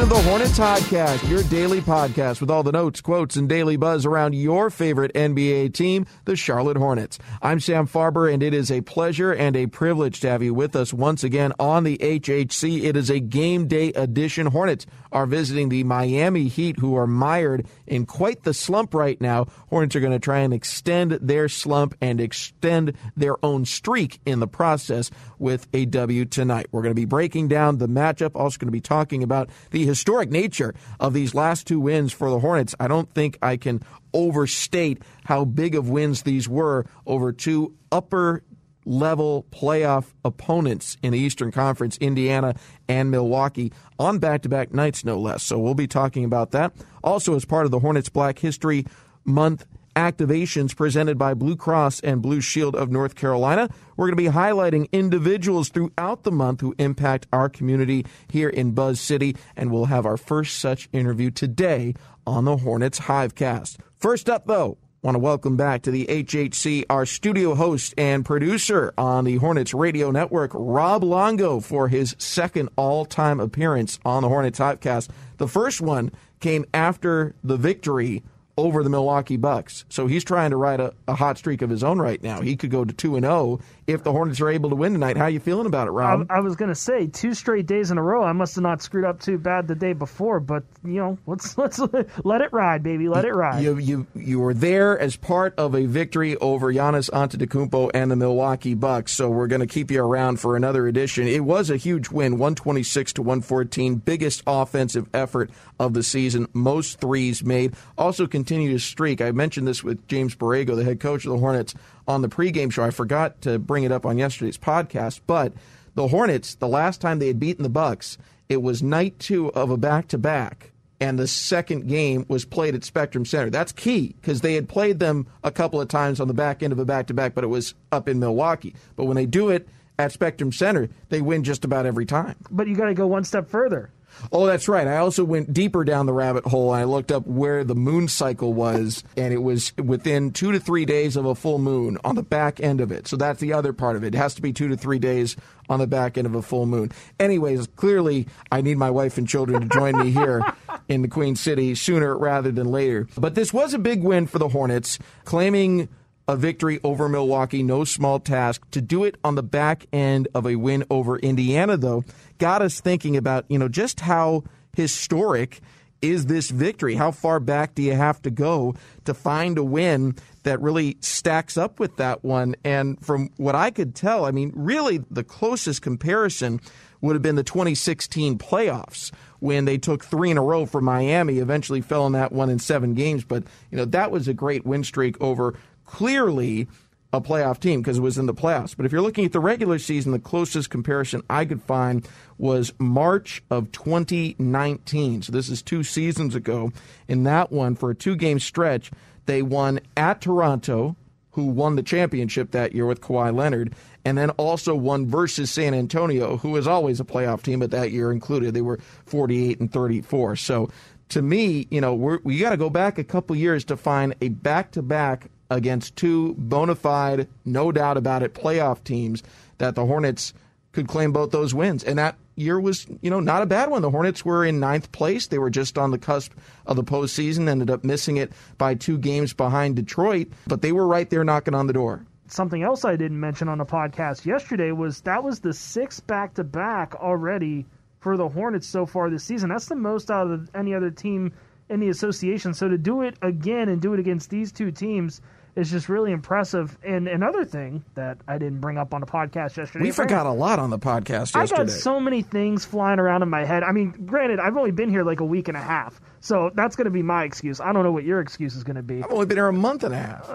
Of the Hornets Hivecast, your daily podcast with all the notes, quotes, and daily buzz around your favorite NBA team, the Charlotte Hornets. I'm Sam Farber, and it is a pleasure and a privilege to have you with us once again on the HHC. It is a game day edition. Hornets are visiting the Miami Heat, who are mired in quite the slump right now. Hornets are going to try and extend their slump and extend their own streak in the process with a W tonight. We're going to be breaking down the matchup, also going to be talking about the historic nature of these last two wins for the Hornets. I don't think I can overstate how big of wins these were over two upper-level playoff opponents in the Eastern Conference, Indiana and Milwaukee, on back-to-back nights, no less. So we'll be talking about that. Also, as part of the Hornets Black History Month activations presented by Blue Cross and Blue Shield of North Carolina, we're going to be highlighting individuals throughout the month who impact our community here in Buzz City, and we'll have our first such interview today on the Hornets Hivecast. First up, though, want to welcome back to the HHC our studio host and producer on the Hornets Radio Network, Rob Longo, for his second all-time appearance on the Hornets Hivecast. The first one came after the victory over the Milwaukee Bucks. So he's trying to ride a hot streak of his own right now. He could go to 2-0 if the Hornets are able to win tonight. How are you feeling about it, Rob? I was going to say, two straight days in a row. I must have not screwed up too bad the day before, but, you know, let's let it ride, baby. Let it ride. You were there as part of a victory over Giannis Antetokounmpo and the Milwaukee Bucks, so we're going to keep you around for another edition. It was a huge win, 126-114, biggest offensive effort of the season, most threes made. Also continue to streak. I mentioned this with James Borrego, the head coach of the Hornets, on the pregame show. I forgot to bring it up on yesterday's podcast, but the Hornets, the last time they had beaten the Bucks, it was night two of a back-to-back, and the second game was played at Spectrum Center. That's key, because they had played them a couple of times on the back end of a back-to-back, but it was up in Milwaukee. But when they do it at Spectrum Center, they win just about every time. But you got to go one step further. Oh, that's right. I also went deeper down the rabbit hole. I looked up where the moon cycle was, and it was within 2 to 3 days of a full moon on the back end of it. So that's the other part of it. It has to be 2 to 3 days on the back end of a full moon. Anyways, clearly I need my wife and children to join me here in the Queen City sooner rather than later. But this was a big win for the Hornets, claiming a victory over Milwaukee, no small task. To do it on the back end of a win over Indiana, though, got us thinking about, you know, just how historic is this victory? How far back do you have to go to find a win that really stacks up with that one? And from what I could tell, I mean, really the closest comparison would have been the 2016 playoffs, when they took three in a row for Miami, eventually fell in that one in 7 games. But, you know, that was a great win streak over clearly a playoff team because it was in the playoffs. But if you're looking at the regular season, the closest comparison I could find was March of 2019. So this is 2 seasons ago. In that one, for a 2-game stretch, they won at Toronto, who won the championship that year with Kawhi Leonard, and then also won versus San Antonio, who is always a playoff team, but that year included. They were 48-34. So to me, you know, we got to go back a couple years to find a back-to-back against 2 bona fide, no doubt about it, playoff teams that the Hornets could claim both those wins. And that year was, you know, not a bad one. The Hornets were in 9th place. They were just on the cusp of the postseason, ended up missing it by 2 games behind Detroit, but they were right there knocking on the door. Something else I didn't mention on the podcast yesterday was that was the 6th back-to-back already for the Hornets so far this season. That's the most out of any other team in the association. So to do it again and do it against these 2 teams is just really impressive. And another thing that I didn't bring up on the podcast yesterday. We forgot a lot on the podcast yesterday. I got so many things flying around in my head. I mean, granted, I've only been here like a week and a half, so that's going to be my excuse. I don't know what your excuse is going to be. I've only been here a month and a half.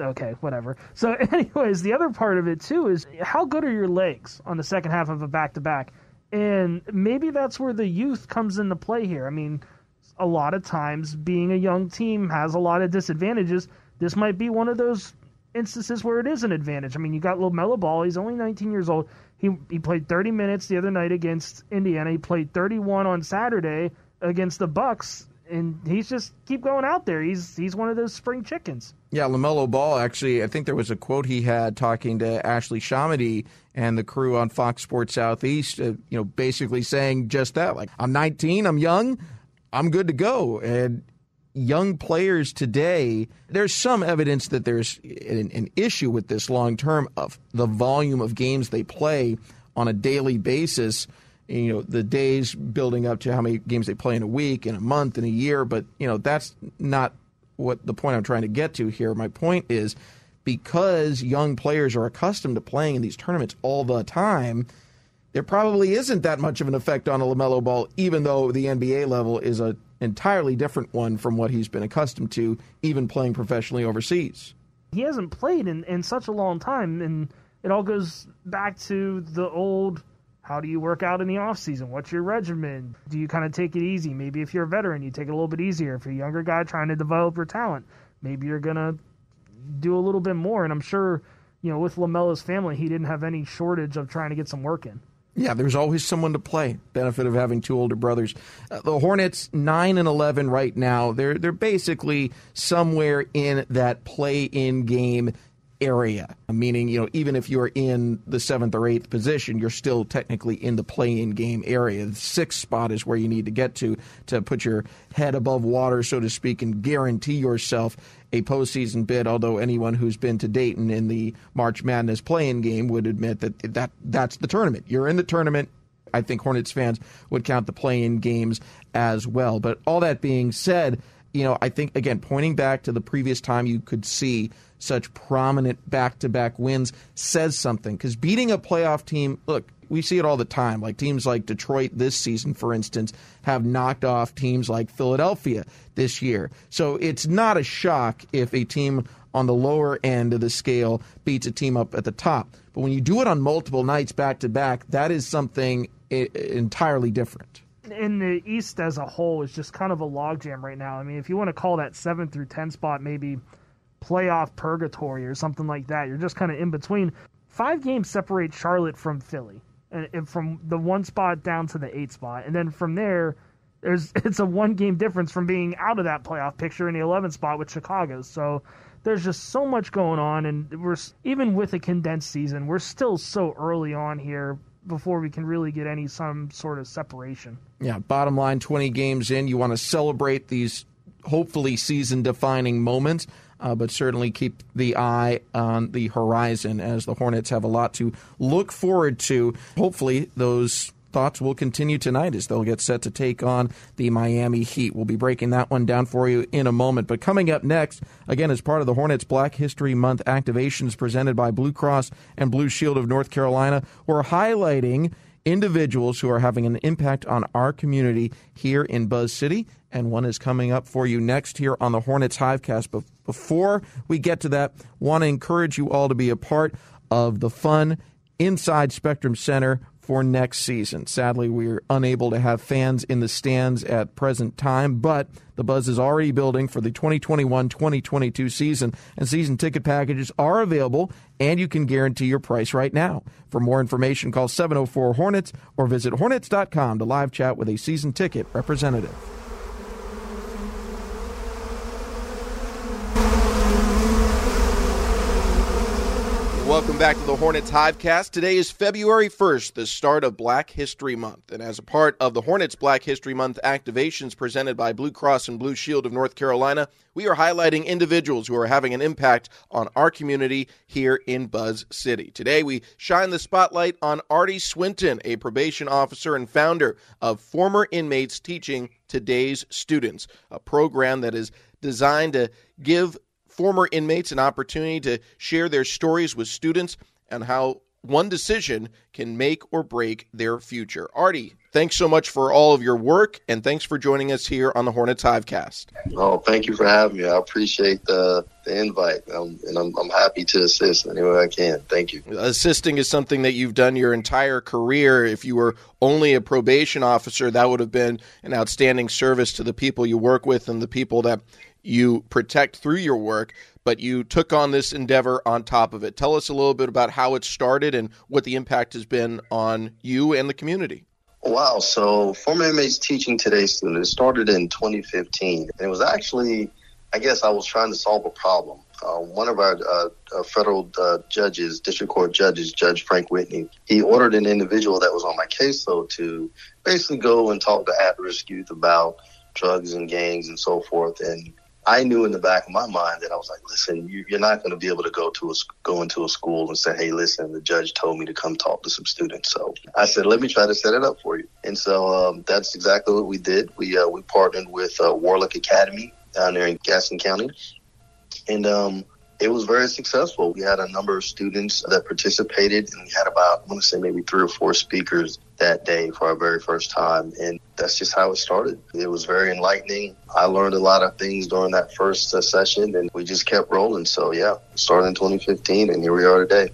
Okay, whatever. So anyways, the other part of it, too, is how good are your legs on the second half of a back-to-back? And maybe that's where the youth comes into play here. I mean, a lot of times being a young team has a lot of disadvantages. This might be one of those instances where it is an advantage. I mean, you got LaMelo Ball. He's only 19 years old. He played 30 minutes the other night against Indiana. He played 31 on Saturday against the Bucks, and he's just keep going out there. He's one of those spring chickens. Yeah, LaMelo Ball, actually, I think there was a quote he had talking to Ashley Shamedy and the crew on Fox Sports Southeast, you know, basically saying just that. Like, I'm 19, I'm young, I'm good to go. And young players today, there's some evidence that there's an issue with this long term of the volume of games they play on a daily basis. You know, the days building up to how many games they play in a week, in a month, in a year. But, you know, that's not what the point I'm trying to get to here. My point is, because young players are accustomed to playing in these tournaments all the time, there probably isn't that much of an effect on a LaMelo Ball, even though the NBA level is a entirely different one from what he's been accustomed to, even playing professionally overseas. He hasn't played in such a long time, and it all goes back to the old, how do you work out in the offseason? What's your regimen? Do you kind of take it easy? Maybe if you're a veteran, you take it a little bit easier. If you're a younger guy trying to develop your talent, maybe you're going to do a little bit more. And I'm sure, you know, with LaMelo's family, he didn't have any shortage of trying to get some work in. Yeah, there's always someone to play. Benefit of having 2 older brothers. The Hornets 9-11 right now. They're basically somewhere in that play-in game area. Meaning, you know, even if you're in the 7th or 8th position, you're still technically in the play-in game area. The 6th spot is where you need to get to put your head above water, so to speak, and guarantee yourself a postseason bid, although anyone who's been to Dayton in the March Madness play-in game would admit that's the tournament. You're in the tournament. I think Hornets fans would count the play-in games as well. But all that being said, you know, I think, again, pointing back to the previous time you could see such prominent back-to-back wins says something. Because beating a playoff team, look, we see it all the time. Like teams like Detroit this season, for instance, have knocked off teams like Philadelphia this year. So it's not a shock if a team on the lower end of the scale beats a team up at the top. But when you do it on multiple nights back-to-back, that is something entirely different. In the East as a whole is just kind of a logjam right now. I mean, if you want to call that 7th through 10th spot maybe playoff purgatory or something like that, you're just kind of in between. 5 games separate Charlotte from Philly, and from the 1 spot down to the 8th spot. And then from there, it's a 1-game difference from being out of that playoff picture in the 11th spot with Chicago. So there's just so much going on, and we're even with a condensed season, we're still so early on here before we can really get some sort of separation. Yeah, bottom line, 20 games in. You want to celebrate these hopefully season-defining moments, but certainly keep the eye on the horizon as the Hornets have a lot to look forward to. Hopefully those thoughts will continue tonight as they'll get set to take on the Miami Heat. We'll be breaking that one down for you in a moment. But coming up next, again, as part of the Hornets Black History Month activations presented by Blue Cross and Blue Shield of North Carolina, we're highlighting individuals who are having an impact on our community here in Buzz City and one is coming up for you next here on the Hornets Hivecast. But before we get to that, want to encourage you all to be a part of the fun inside Spectrum Center for next season. Sadly, we're unable to have fans in the stands at present time, but the buzz is already building for the 2021-2022 season, and season ticket packages are available, and you can guarantee your price right now. For more information, call 704-HORNETS or visit hornets.com to live chat with a season ticket representative. Welcome back to the Hornets Hivecast. Today is February 1st, the start of Black History Month. And as a part of the Hornets Black History Month activations presented by Blue Cross and Blue Shield of North Carolina, we are highlighting individuals who are having an impact on our community here in Buzz City. Today, we shine the spotlight on Artie Swinton, a probation officer and founder of Former Inmates Teaching Today's Students, a program that is designed to give former inmates an opportunity to share their stories with students and how one decision can make or break their future. Artie, thanks so much for all of your work, and thanks for joining us here on the Hornets Hivecast. Oh, thank you for having me. I appreciate the invite, and I'm happy to assist any way I can. Thank you. Assisting is something that you've done your entire career. If you were only a probation officer, that would have been an outstanding service to the people you work with and the people that you protect through your work, but you took on this endeavor on top of it. Tell us a little bit about how it started and what the impact has been on you and the community. Wow. So Former Inmates Teaching Today's Students started in 2015. And it was actually, I guess I was trying to solve a problem. One of our federal judges, district court judges, Judge Frank Whitney, he ordered an individual that was on my caseload to basically go and talk to at-risk youth about drugs and gangs and so forth. And I knew in the back of my mind that I was like, listen, you're not going to be able to go into a school and say, hey, listen, the judge told me to come talk to some students. So I said, let me try to set it up for you. And so that's exactly what we did. We partnered with Warlock Academy down there in Gaston County, and it was very successful. We had a number of students that participated, and we had about, I want to say maybe 3 or 4 speakers that day for our very first time. And that's just how it started. It was very enlightening. I learned a lot of things during that first session, and we just kept rolling. So yeah, started in 2015, and here we are today.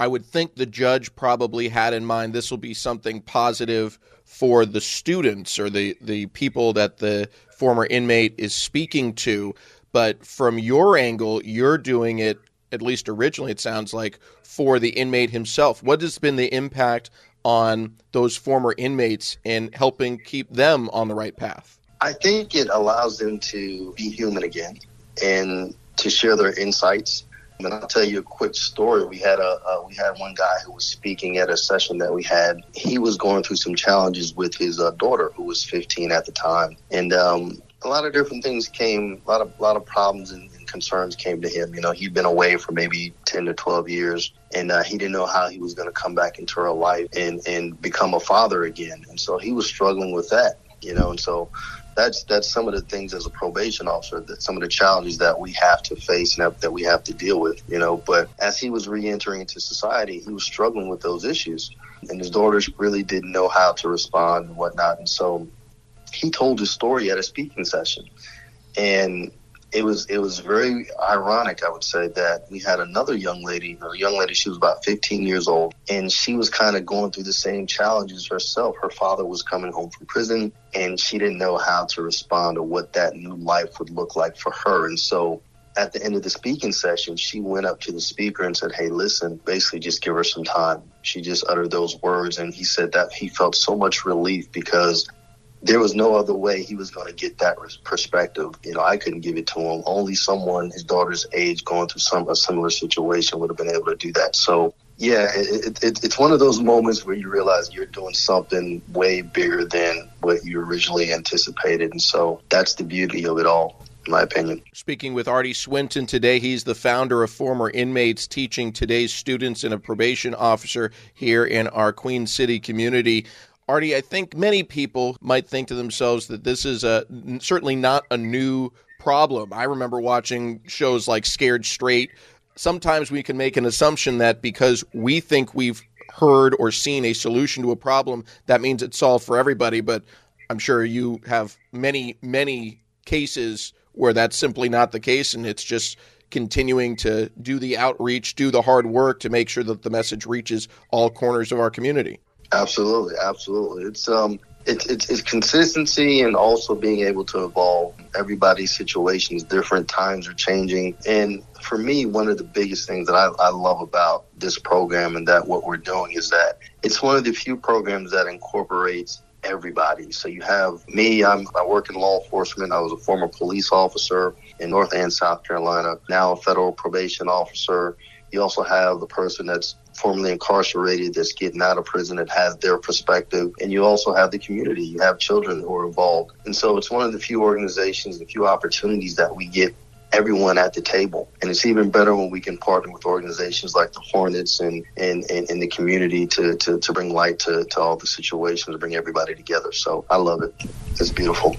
I would think the judge probably had in mind this will be something positive for the students or the people that the former inmate is speaking to. But from your angle, you're doing it, at least originally, it sounds like, for the inmate himself. What has been the impact on those former inmates in helping keep them on the right path? I think it allows them to be human again and to share their insights. And I'll tell you a quick story. We had one guy who was speaking at a session that we had. He was going through some challenges with his daughter, who was 15 at the time, and a lot of different things came, a lot of problems and concerns came to him. You know, he'd been away for maybe 10 to 12 years, and he didn't know how he was going to come back into her life and become a father again. And so he was struggling with that, you know, and so that's some of the things as a probation officer, that some of the challenges that we have to face and that we have to deal with, you know. But as he was reentering into society, he was struggling with those issues, and his daughters really didn't know how to respond and whatnot. And so he told his story at a speaking session, and it was very ironic, I would say, that we had another young lady. She was about 15 years old, and she was kind of going through the same challenges herself. Her father was coming home from prison, and she didn't know how to respond or what that new life would look like for her. And so at the end of the speaking session, she went up to the speaker and said, hey, listen, basically just give her some time. She just uttered those words, and he said that he felt so much relief because there was no other way he was going to get that perspective. You know, I couldn't give it to him. Only someone his daughter's age going through a similar situation would have been able to do that. So, yeah, it's one of those moments where you realize you're doing something way bigger than what you originally anticipated. And so that's the beauty of it all, in my opinion. Speaking with Artie Swinton today, he's the founder of Former Inmates Teaching Today's Students and a probation officer here in our Queen City community. Artie, I think many people might think to themselves that this is certainly not a new problem. I remember watching shows like Scared Straight. Sometimes we can make an assumption that because we think we've heard or seen a solution to a problem, that means it's solved for everybody. But I'm sure you have many, many cases where that's simply not the case, and it's just continuing to do the outreach, do the hard work to make sure that the message reaches all corners of our community. Absolutely, absolutely. It's consistency, and also being able to evolve. Everybody's situations, different times are changing. And for me, one of the biggest things that I love about this program and that what we're doing is that it's one of the few programs that incorporates everybody. So you have me, I work in law enforcement. I was a former police officer in North and South Carolina, now a federal probation officer. You also have the person that's formerly incarcerated that's getting out of prison and has their perspective. And you also have the community. You have children who are involved. And so it's one of the few organizations, the few opportunities that we get everyone at the table. And it's even better when we can partner with organizations like the Hornets and the community to bring light to all the situations, to bring everybody together. So I love it. It's beautiful.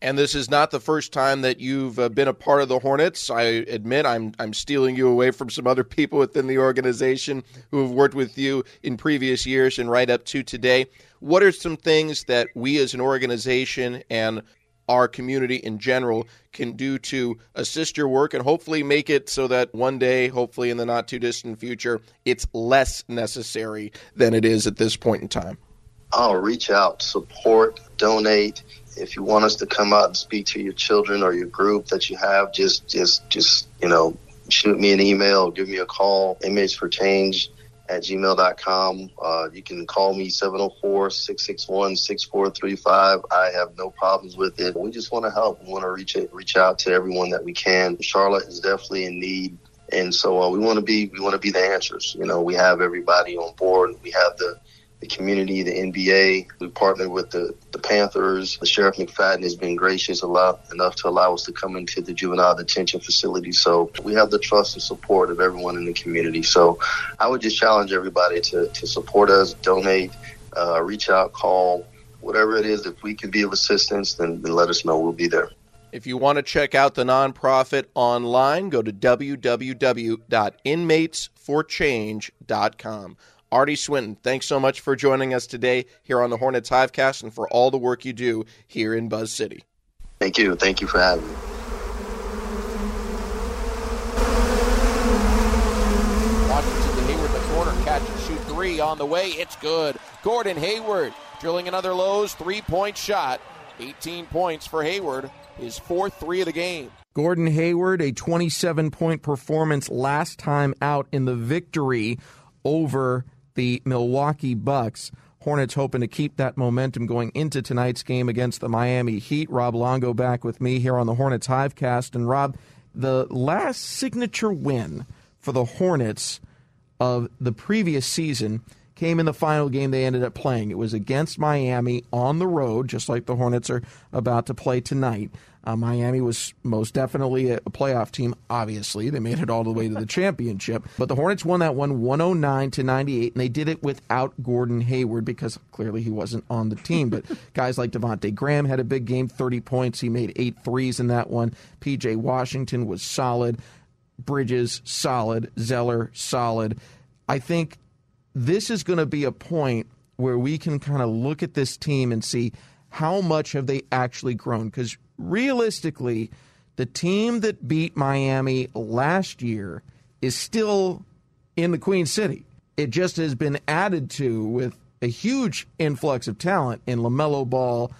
And this is not the first time that you've been a part of the Hornets. I admit I'm stealing you away from some other people within the organization who have worked with you in previous years and right up to today. What are some things that we as an organization and our community in general can do to assist your work and hopefully make it so that one day, hopefully in the not too distant future, it's less necessary than it is at this point in time? I'll reach out, support, donate. If you want us to come out and speak to your children or your group that you have, just shoot me an email, give me a call, inmatesforchange@gmail.com. You can call me 704-661-6435. I have no problems with it. We just want to help. We want to reach out to everyone that we can. Charlotte is definitely in need. And so we want to be the answers. We have everybody on board. We have the community, the NBA. We partnered with the Panthers. The Sheriff McFadden has been gracious enough to allow us to come into the juvenile detention facility. So we have the trust and support of everyone in the community. So I would just challenge everybody to support us, donate, reach out, call, whatever it is. If we can be of assistance, then let us know. We'll be there. If you want to check out the nonprofit online, go to www.inmatesforchange.com. Artie Swinton, thanks so much for joining us today here on the Hornets Hivecast and for all the work you do here in Buzz City. Thank you. Thank you for having me. Washington to Hayward in the corner. Catch and shoot three on the way. It's good. Gordon Hayward drilling another Lowe's three-point shot. 18 points for Hayward, his fourth three of the game. Gordon Hayward, a 27-point performance last time out in the victory over the Milwaukee Bucks. Hornets hoping to keep that momentum going into tonight's game against the Miami Heat. Rob Longo back with me here on the Hornets Hivecast. And Rob, the last signature win for the Hornets of the previous season came in the final game they ended up playing. It was against Miami on the road, just like the Hornets are about to play tonight. Miami was most definitely a playoff team, obviously. They made it all the way to the championship. But the Hornets won that one 109-98, and they did it without Gordon Hayward because clearly he wasn't on the team. But guys like Devontae Graham had a big game, 30 points. He made 8 threes in that one. P.J. Washington was solid. Bridges, solid. Zeller, solid. I think this is going to be a point where we can kind of look at this team and see how much have they actually grown. Because realistically, the team that beat Miami last year is still in the Queen City. It just has been added to with a huge influx of talent in LaMelo Ball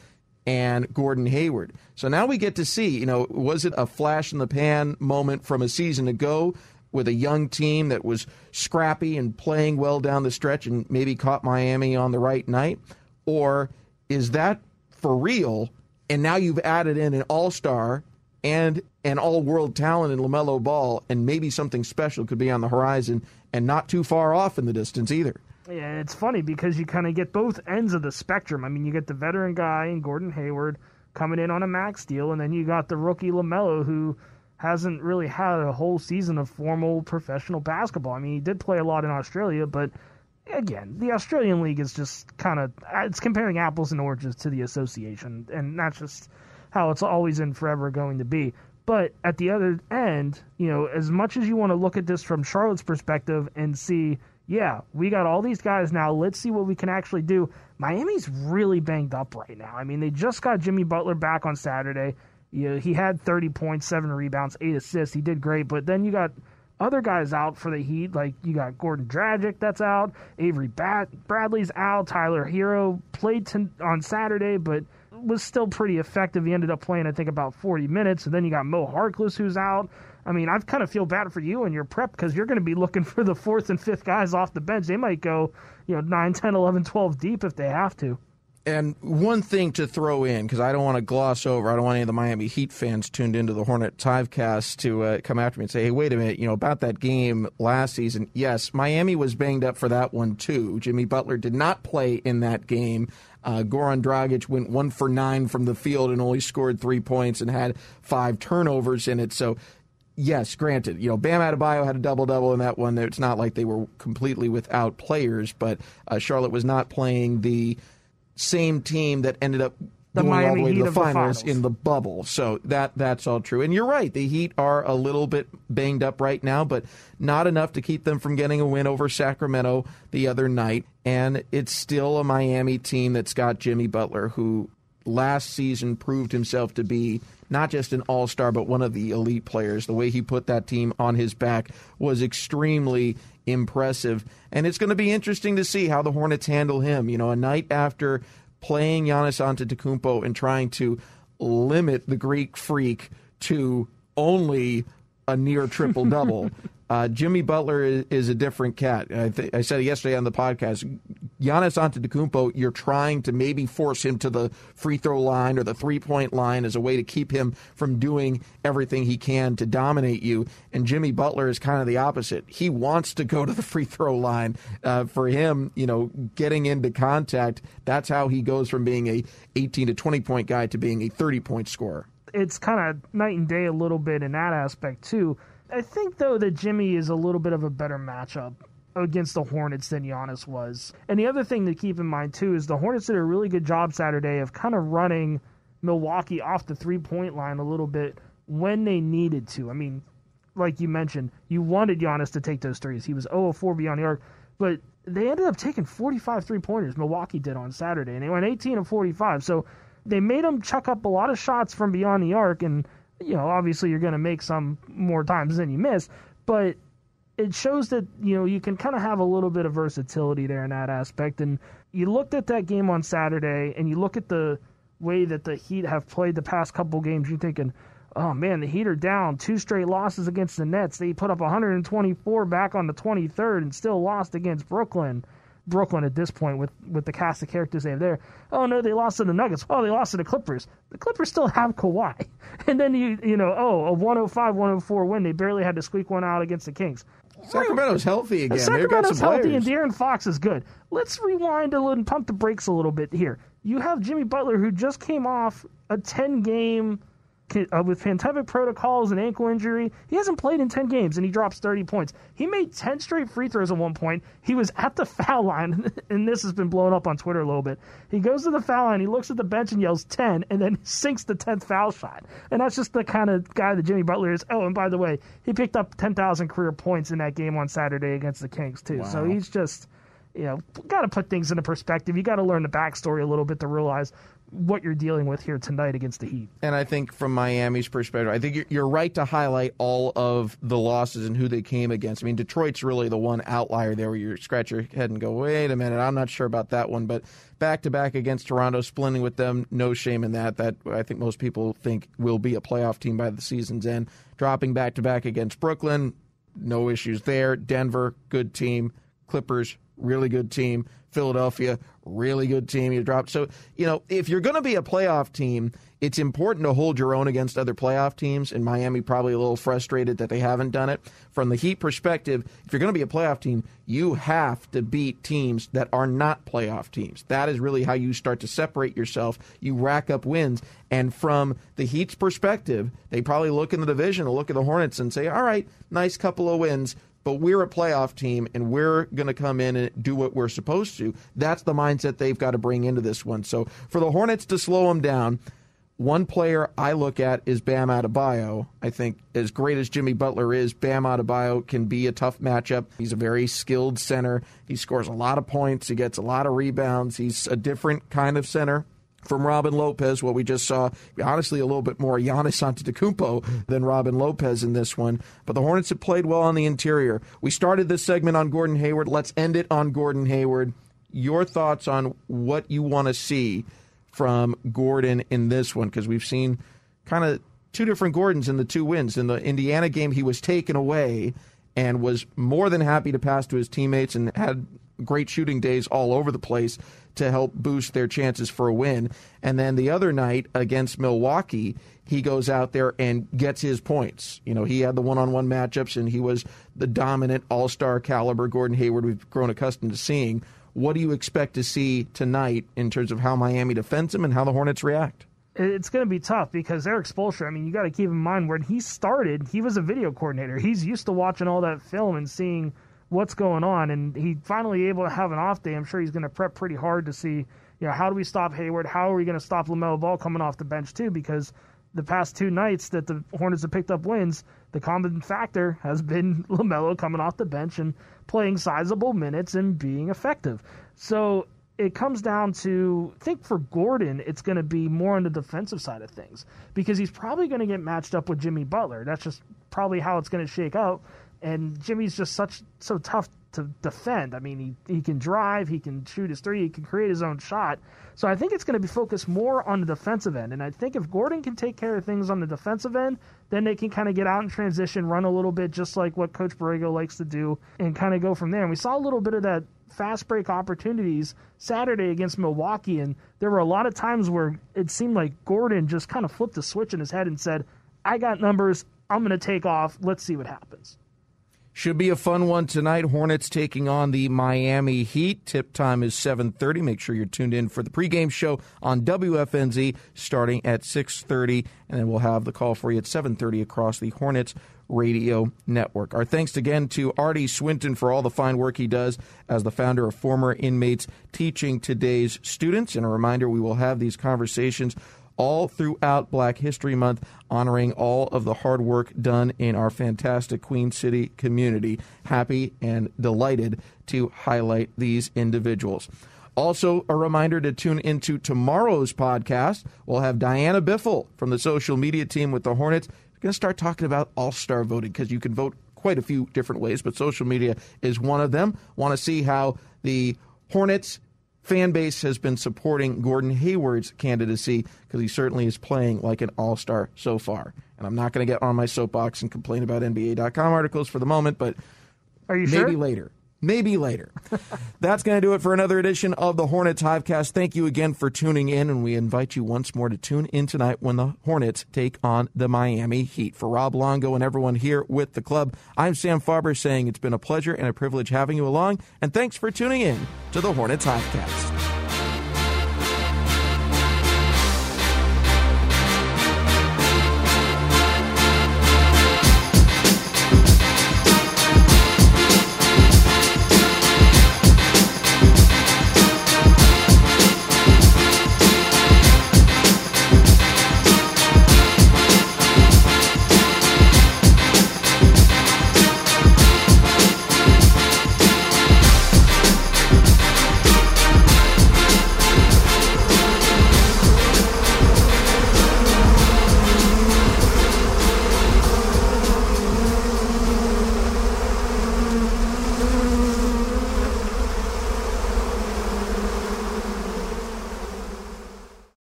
and Gordon Hayward. So now we get to see, was it a flash in the pan moment from a season ago with a young team that was scrappy and playing well down the stretch and maybe caught Miami on the right night? Or is that for real? And now you've added in an all-star and an all-world talent in LaMelo Ball, and maybe something special could be on the horizon and not too far off in the distance either. Yeah, it's funny because you kind of get both ends of the spectrum. I mean, you get the veteran guy in Gordon Hayward coming in on a max deal, and then you got the rookie LaMelo who hasn't really had a whole season of formal professional basketball. I mean, he did play a lot in Australia, but again, the Australian League is just kind of, it's comparing apples and oranges to the association, and that's just how it's always and forever going to be. But at the other end, as much as you want to look at this from Charlotte's perspective and see, yeah, we got all these guys now. Let's see what we can actually do. Miami's really banged up right now. I mean, they just got Jimmy Butler back on Saturday. You know, he had 30 points, 7 rebounds, 8 assists. He did great, but then you got other guys out for the Heat. Like, you got Gordon Dragic that's out. Avery Bradley's out. Tyler Hero played on Saturday, but was still pretty effective. He ended up playing, I think, about 40 minutes. And then you got Mo Harkless, who's out. I mean, I kind of feel bad for you and your prep because you're going to be looking for the 4th and 5th guys off the bench. They might go, 9, 10, 11, 12 deep if they have to. And one thing to throw in, because I don't want to gloss over, I don't want any of the Miami Heat fans tuned into the Hornets Hivecast to come after me and say, hey, wait a minute, about that game last season, yes, Miami was banged up for that one too. Jimmy Butler did not play in that game. Goran Dragic went 1 for 9 from the field and only scored 3 points and had 5 turnovers in it. So, yes, granted, Bam Adebayo had a double-double in that one. It's not like they were completely without players, but Charlotte was not playing the same team that ended up going all the way to the finals in the bubble. So that's all true. And you're right, the Heat are a little bit banged up right now, but not enough to keep them from getting a win over Sacramento the other night. And it's still a Miami team that's got Jimmy Butler, who last season proved himself to be not just an all-star, but one of the elite players. The way he put that team on his back was extremely impressive. And it's going to be interesting to see how the Hornets handle him. A night after playing Giannis Antetokounmpo and trying to limit the Greek freak to only a near triple-double, Jimmy Butler is a different cat. I said it yesterday on the podcast. Giannis Antetokounmpo, you're trying to maybe force him to the free throw line or the three-point line as a way to keep him from doing everything he can to dominate you. And Jimmy Butler is kind of the opposite. He wants to go to the free throw line. For him, getting into contact, that's how he goes from being a 18 to 20-point guy to being a 30-point scorer. It's kind of night and day a little bit in that aspect, too. I think, though, that Jimmy is a little bit of a better matchup against the Hornets than Giannis was. And the other thing to keep in mind, too, is the Hornets did a really good job Saturday of kind of running Milwaukee off the three-point line a little bit when they needed to. I mean, like you mentioned, you wanted Giannis to take those threes. He was 0 of 4 beyond the arc, but they ended up taking 45 three-pointers, Milwaukee did on Saturday, and they went 18 of 45. So they made them chuck up a lot of shots from beyond the arc, and, obviously you're going to make some more times than you miss, but it shows that, you can kind of have a little bit of versatility there in that aspect. And you looked at that game on Saturday, and you look at the way that the Heat have played the past couple games, you're thinking, oh, man, the Heat are down 2 straight losses against the Nets. They put up 124 back on the 23rd and still lost against Brooklyn. Brooklyn at this point with the cast of characters they have there. Oh, no, they lost to the Nuggets. Oh, they lost to the Clippers. The Clippers still have Kawhi. And then, a 105-104 win. They barely had to squeak one out against the Kings. Sacramento's healthy again. Sacramento's healthy, and De'Aaron Fox is good. Let's rewind a little and pump the brakes a little bit here. You have Jimmy Butler, who just came off a 10-game with pandemic protocols and ankle injury. He hasn't played in 10 games, and he drops 30 points. He made 10 straight free throws at one point. He was at the foul line, and this has been blown up on Twitter a little bit. He goes to the foul line, he looks at the bench and yells 10, and then sinks the 10th foul shot. And that's just the kind of guy that Jimmy Butler is. Oh, and by the way, he picked up 10,000 career points in that game on Saturday against the Kings, too. Wow. So he's just, got to put things into perspective. You got to learn the backstory a little bit to realize what you're dealing with here tonight against the Heat. And I think from Miami's perspective, I think you're right to highlight all of the losses and who they came against. I mean, Detroit's really the one outlier there where you scratch your head and go, wait a minute, I'm not sure about that one. But back-to-back against Toronto, splitting with them, no shame in that. That I think most people think will be a playoff team by the season's end. Dropping back-to-back against Brooklyn, no issues there. Denver, good team. Clippers, really good team. Philadelphia, really good team. You dropped. So, if you're going to be a playoff team, it's important to hold your own against other playoff teams. And Miami probably a little frustrated that they haven't done it. From the Heat perspective, if you're going to be a playoff team, you have to beat teams that are not playoff teams. That is really how you start to separate yourself. You rack up wins. And from the Heat's perspective, they probably look in the division and look at the Hornets and say, all right, nice couple of wins, but we're a playoff team, and we're going to come in and do what we're supposed to. That's the mindset they've got to bring into this one. So for the Hornets to slow them down, One player I look at is Bam Adebayo. I think as great as Jimmy Butler is, Bam Adebayo can be a tough matchup. He's a very skilled center. He scores a lot of points. He gets a lot of rebounds. He's a different kind of center from Robin Lopez, what we just saw. Honestly, a little bit more Giannis Antetokounmpo than Robin Lopez in this one. But the Hornets have played well on the interior. We started this segment on Gordon Hayward. Let's end it on Gordon Hayward. Your thoughts on what you want to see from Gordon in this one, because we've seen kind of two different Gordons in the two wins. In the Indiana game, he was taken away and was more than happy to pass to his teammates and had great shooting days all over the place to help boost their chances for a win. And then the other night against Milwaukee, he goes out there and gets his points. You know, he had the one-on-one matchups, and he was the dominant all-star caliber Gordon Hayward we've grown accustomed to seeing. What do you expect to see tonight in terms of how Miami defends him and how the Hornets react? It's going to be tough because Eric Spoelstra, I mean, you got to keep in mind when he started, he was a video coordinator. He's used to watching all that film and seeing what's going on, and he finally able to have an off day. I'm sure he's going to prep pretty hard to see, you know, how do we stop Hayward? How are we going to stop LaMelo Ball coming off the bench too? Because the past two nights that the Hornets have picked up wins, the common factor has been LaMelo coming off the bench and playing sizable minutes and being effective. So it comes down to, I think for Gordon, it's going to be more on the defensive side of things because he's probably going to get matched up with Jimmy Butler. That's just probably how it's going to shake out. And Jimmy's just so tough to defend. I mean, he can drive, he can shoot his three, he can create his own shot. So I think it's going to be focused more on the defensive end. And I think if Gordon can take care of things on the defensive end, then they can kind of get out in transition, run a little bit, just like what Coach Borrego likes to do, and kind of go from there. And we saw a little bit of that fast break opportunities Saturday against Milwaukee. And there were a lot of times where it seemed like Gordon just kind of flipped a switch in his head and said, I got numbers, I'm going to take off, let's see what happens. Should be a fun one tonight. Hornets taking on the Miami Heat. Tip time is 7:30. Make sure you're tuned in for the pregame show on WFNZ starting at 6:30, and then we'll have the call for you at 7:30 across the Hornets Radio Network. Our thanks again to Artie Swinton for all the fine work he does as the founder of Former Inmates Teaching Today's Students. And a reminder, we will have these conversations all throughout Black History Month, honoring all of the hard work done in our fantastic Queen City community. Happy and delighted to highlight these individuals. Also, a reminder to tune into tomorrow's podcast. We'll have Diana Biffle from the social media team with the Hornets. We're going to start talking about all-star voting because you can vote quite a few different ways, but social media is one of them. Want to see how the Hornets fan base has been supporting Gordon Hayward's candidacy because he certainly is playing like an all-star so far. And I'm not going to get on my soapbox and complain about NBA.com articles for the moment, but are you sure? Maybe later. That's going to do it for another edition of the Hornets Hivecast. Thank you again for tuning in, and we invite you once more to tune in tonight when the Hornets take on the Miami Heat. For Rob Longo and everyone here with the club, I'm Sam Farber saying it's been a pleasure and a privilege having you along, and thanks for tuning in to the Hornets Hivecast.